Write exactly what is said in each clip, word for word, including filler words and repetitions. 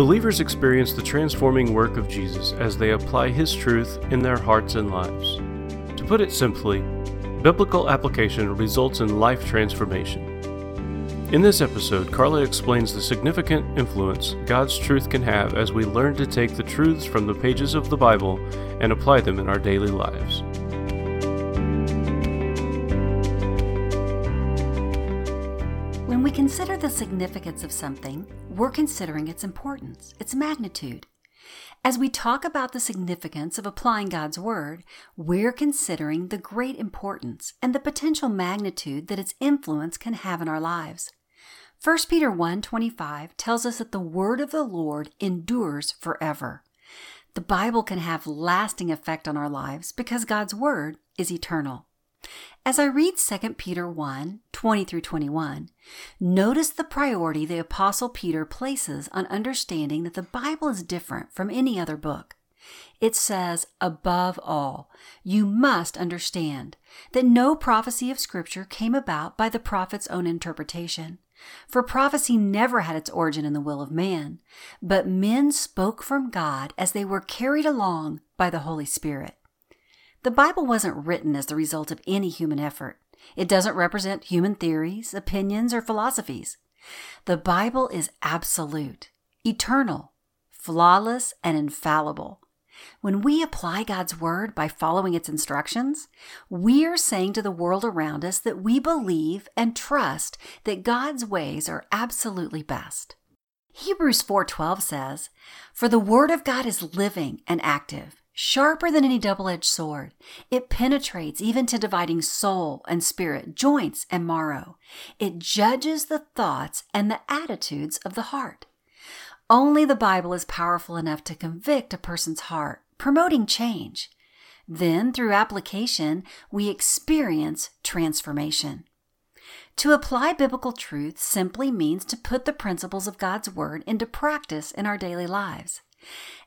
Believers experience the transforming work of Jesus as they apply His truth in their hearts and lives. To put it simply, biblical application results in life transformation. In this episode, Carla explains the significant influence God's truth can have as we learn to take the truths from the pages of the Bible and apply them in our daily lives. When we consider the significance of something, we're considering its importance, its magnitude. As we talk about the significance of applying God's Word, we're considering the great importance and the potential magnitude that its influence can have in our lives. First Peter one twenty-five tells us that the Word of the Lord endures forever. The Bible can have lasting effect on our lives because God's Word is eternal. As I read Second Peter one twenty through twenty-one, notice the priority the Apostle Peter places on understanding that the Bible is different from any other book. It says, above all, you must understand that no prophecy of Scripture came about by the prophet's own interpretation. For prophecy never had its origin in the will of man, but men spoke from God as they were carried along by the Holy Spirit. The Bible wasn't written as the result of any human effort. It doesn't represent human theories, opinions, or philosophies. The Bible is absolute, eternal, flawless, and infallible. When we apply God's Word by following its instructions, we're saying to the world around us that we believe and trust that God's ways are absolutely best. Hebrews four twelve says, "For the Word of God is living and active, sharper than any double-edged sword. It penetrates even to dividing soul and spirit, joints and marrow. It judges the thoughts and the attitudes of the heart." Only the Bible is powerful enough to convict a person's heart, promoting change. Then, through application, we experience transformation. To apply biblical truth simply means to put the principles of God's Word into practice in our daily lives.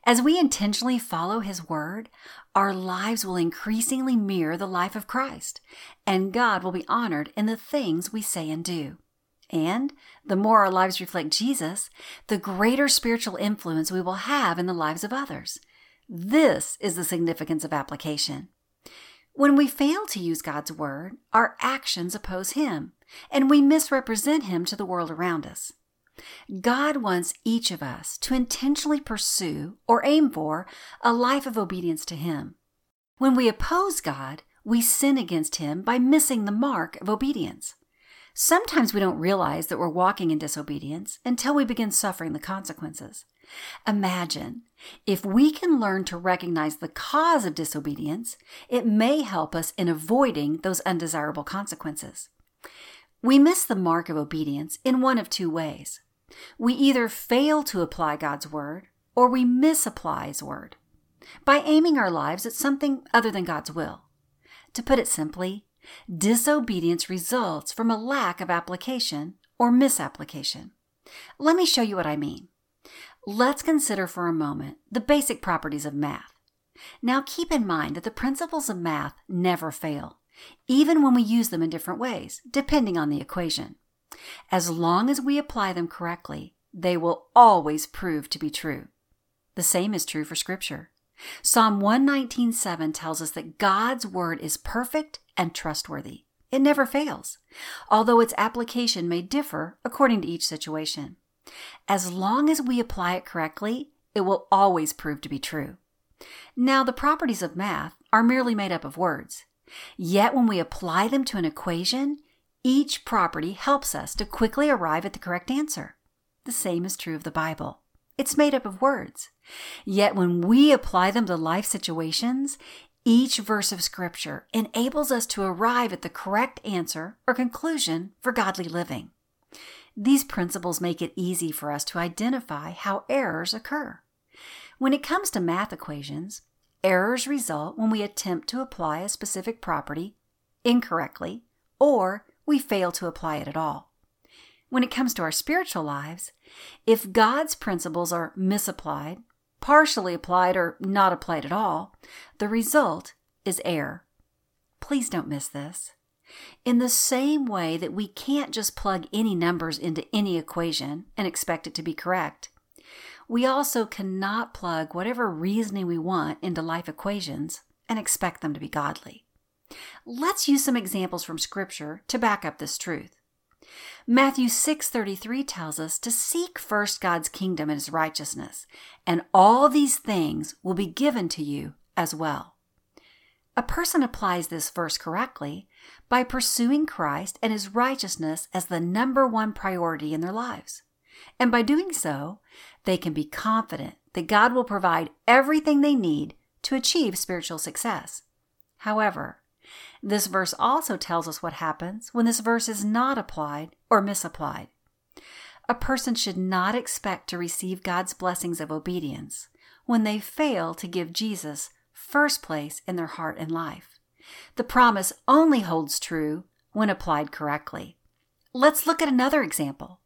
As we intentionally follow His Word, our lives will increasingly mirror the life of Christ, and God will be honored in the things we say and do. And the more our lives reflect Jesus, the greater spiritual influence we will have in the lives of others. This is the significance of application. When we fail to use God's Word, our actions oppose Him, and we misrepresent Him to the world around us. God wants each of us to intentionally pursue or aim for a life of obedience to Him. When we oppose God, we sin against Him by missing the mark of obedience. Sometimes we don't realize that we're walking in disobedience until we begin suffering the consequences. Imagine if we can learn to recognize the cause of disobedience, it may help us in avoiding those undesirable consequences. We miss the mark of obedience in one of two ways. We either fail to apply God's Word, or we misapply His Word by aiming our lives at something other than God's will. To put it simply, disobedience results from a lack of application or misapplication. Let me show you what I mean. Let's consider for a moment the basic properties of math. Now keep in mind that the principles of math never fail, even when we use them in different ways, depending on the equation. As long as we apply them correctly, they will always prove to be true. The same is true for Scripture. Psalm one nineteen seven tells us that God's Word is perfect and trustworthy. It never fails, although its application may differ according to each situation. As long as we apply it correctly, it will always prove to be true. Now, the properties of math are merely made up of words. Yet when we apply them to an equation, each property helps us to quickly arrive at the correct answer. The same is true of the Bible. It's made up of words. Yet when we apply them to life situations, each verse of Scripture enables us to arrive at the correct answer or conclusion for godly living. These principles make it easy for us to identify how errors occur. When it comes to math equations, errors result when we attempt to apply a specific property incorrectly, or we fail to apply it at all. When it comes to our spiritual lives, if God's principles are misapplied, partially applied, or not applied at all, the result is error. Please don't miss this. In the same way that we can't just plug any numbers into any equation and expect it to be correct, We also cannot plug whatever reasoning we want into life equations and expect them to be godly. Let's use some examples from Scripture to back up this truth. Matthew six thirty-three tells us to seek first God's kingdom and His righteousness, and all these things will be given to you as well. A person applies this verse correctly by pursuing Christ and His righteousness as the number one priority in their lives. And by doing so, they can be confident that God will provide everything they need to achieve spiritual success. However, this verse also tells us what happens when this verse is not applied or misapplied. A person should not expect to receive God's blessings of obedience when they fail to give Jesus first place in their heart and life. The promise only holds true when applied correctly. Let's look at another example.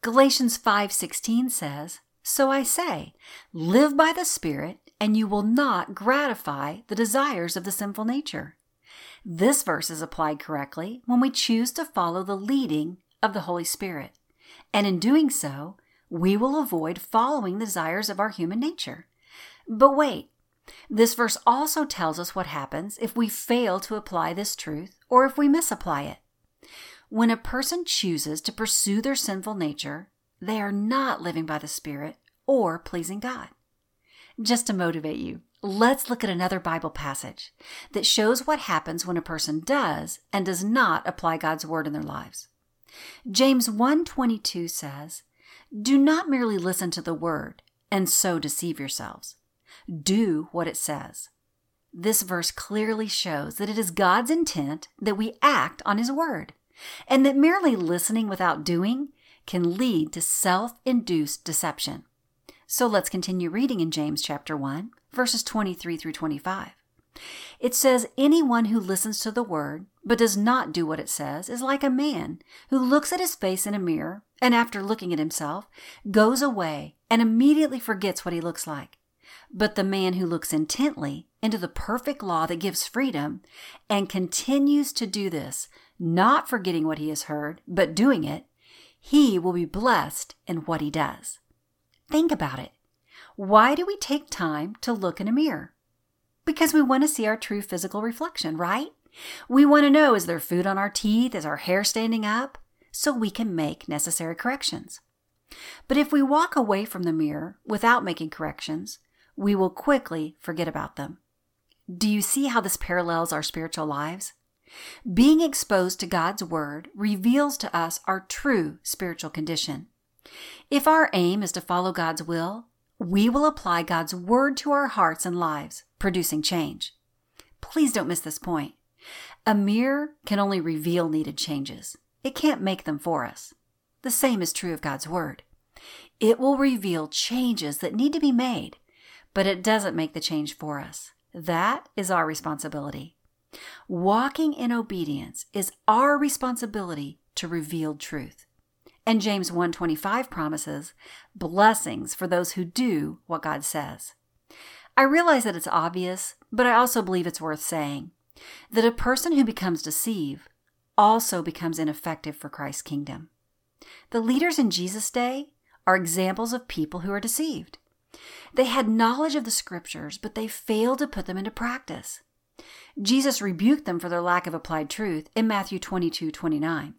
Galatians five sixteen says, "So I say, live by the Spirit, and you will not gratify the desires of the sinful nature." This verse is applied correctly when we choose to follow the leading of the Holy Spirit, and in doing so, we will avoid following the desires of our human nature. But wait, this verse also tells us what happens if we fail to apply this truth or if we misapply it. When a person chooses to pursue their sinful nature, they are not living by the Spirit or pleasing God. Just to motivate you, let's look at another Bible passage that shows what happens when a person does and does not apply God's Word in their lives. James one twenty-two says, "Do not merely listen to the Word and so deceive yourselves. Do what it says." This verse clearly shows that it is God's intent that we act on His Word, and that merely listening without doing can lead to self-induced deception. So let's continue reading in James chapter one, verses twenty-three through twenty-five. It says, "Anyone who listens to the word but does not do what it says is like a man who looks at his face in a mirror and after looking at himself goes away and immediately forgets what he looks like. But the man who looks intently into the perfect law that gives freedom and continues to do this, not forgetting what he has heard, but doing it, he will be blessed in what he does." Think about it. Why do we take time to look in a mirror? Because we want to see our true physical reflection, right? We want to know, is there food on our teeth? Is our hair standing up? So we can make necessary corrections. But if we walk away from the mirror without making corrections, we will quickly forget about them. Do you see how this parallels our spiritual lives? Being exposed to God's Word reveals to us our true spiritual condition. If our aim is to follow God's will, we will apply God's Word to our hearts and lives, producing change. Please don't miss this point. A mirror can only reveal needed changes. It can't make them for us. The same is true of God's Word. It will reveal changes that need to be made, but it doesn't make the change for us. That is our responsibility. Walking in obedience is our responsibility to reveal truth. And James one twenty-five promises blessings for those who do what God says. I realize that it's obvious, but I also believe it's worth saying that a person who becomes deceived also becomes ineffective for Christ's kingdom. The leaders in Jesus' day are examples of people who are deceived. They had knowledge of the Scriptures, but they failed to put them into practice. Jesus rebuked them for their lack of applied truth in Matthew twenty-two twenty-nine.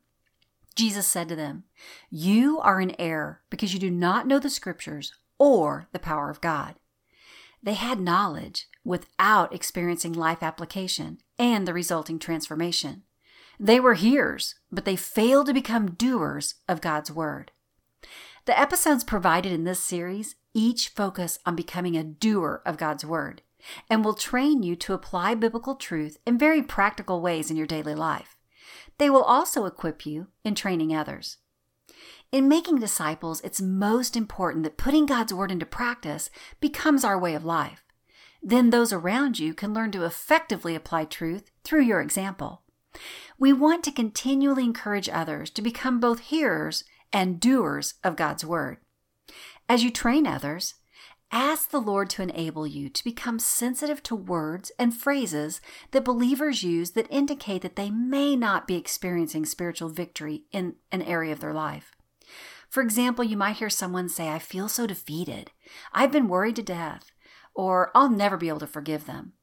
Jesus said to them, "You are in error because you do not know the Scriptures or the power of God." They had knowledge without experiencing life application and the resulting transformation. They were hearers, but they failed to become doers of God's Word. The episodes provided in this series each focus on becoming a doer of God's Word, and will train you to apply biblical truth in very practical ways in your daily life. They will also equip you in training others. In making disciples, it's most important that putting God's Word into practice becomes our way of life. Then those around you can learn to effectively apply truth through your example. We want to continually encourage others to become both hearers and doers of God's Word. As you train others, ask the Lord to enable you to become sensitive to words and phrases that believers use that indicate that they may not be experiencing spiritual victory in an area of their life. For example, you might hear someone say, I feel so defeated. I've been worried to death. Or I'll never be able to forgive them.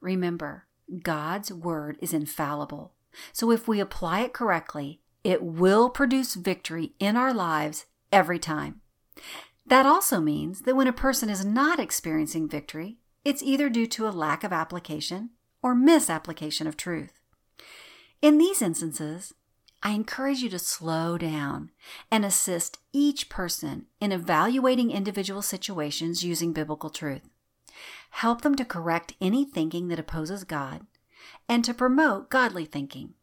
Remember, God's word is infallible. So if we apply it correctly, it will produce victory in our lives every time. That also means that when a person is not experiencing victory, it's either due to a lack of application or misapplication of truth. In these instances, I encourage you to slow down and assist each person in evaluating individual situations using biblical truth. Help them to correct any thinking that opposes God and to promote godly thinking.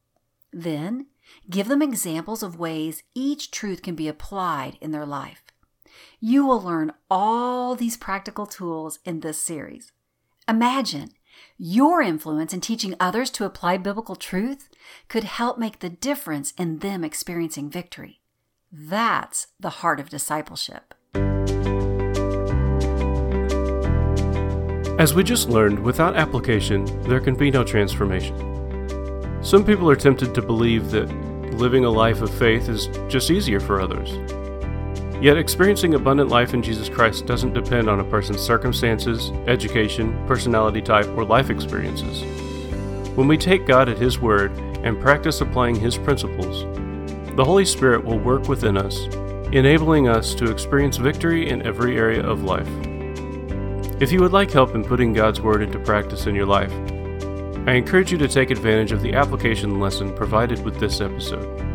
Then, give them examples of ways each truth can be applied in their life. You will learn all these practical tools in this series. Imagine your influence in teaching others to apply biblical truth could help make the difference in them experiencing victory. That's the heart of discipleship. As we just learned, without application, there can be no transformation. Some people are tempted to believe that living a life of faith is just easier for others. Yet experiencing abundant life in Jesus Christ doesn't depend on a person's circumstances, education, personality type, or life experiences. When we take God at His word and practice applying His principles, the Holy Spirit will work within us, enabling us to experience victory in every area of life. If you would like help in putting God's word into practice in your life, I encourage you to take advantage of the application lesson provided with this episode.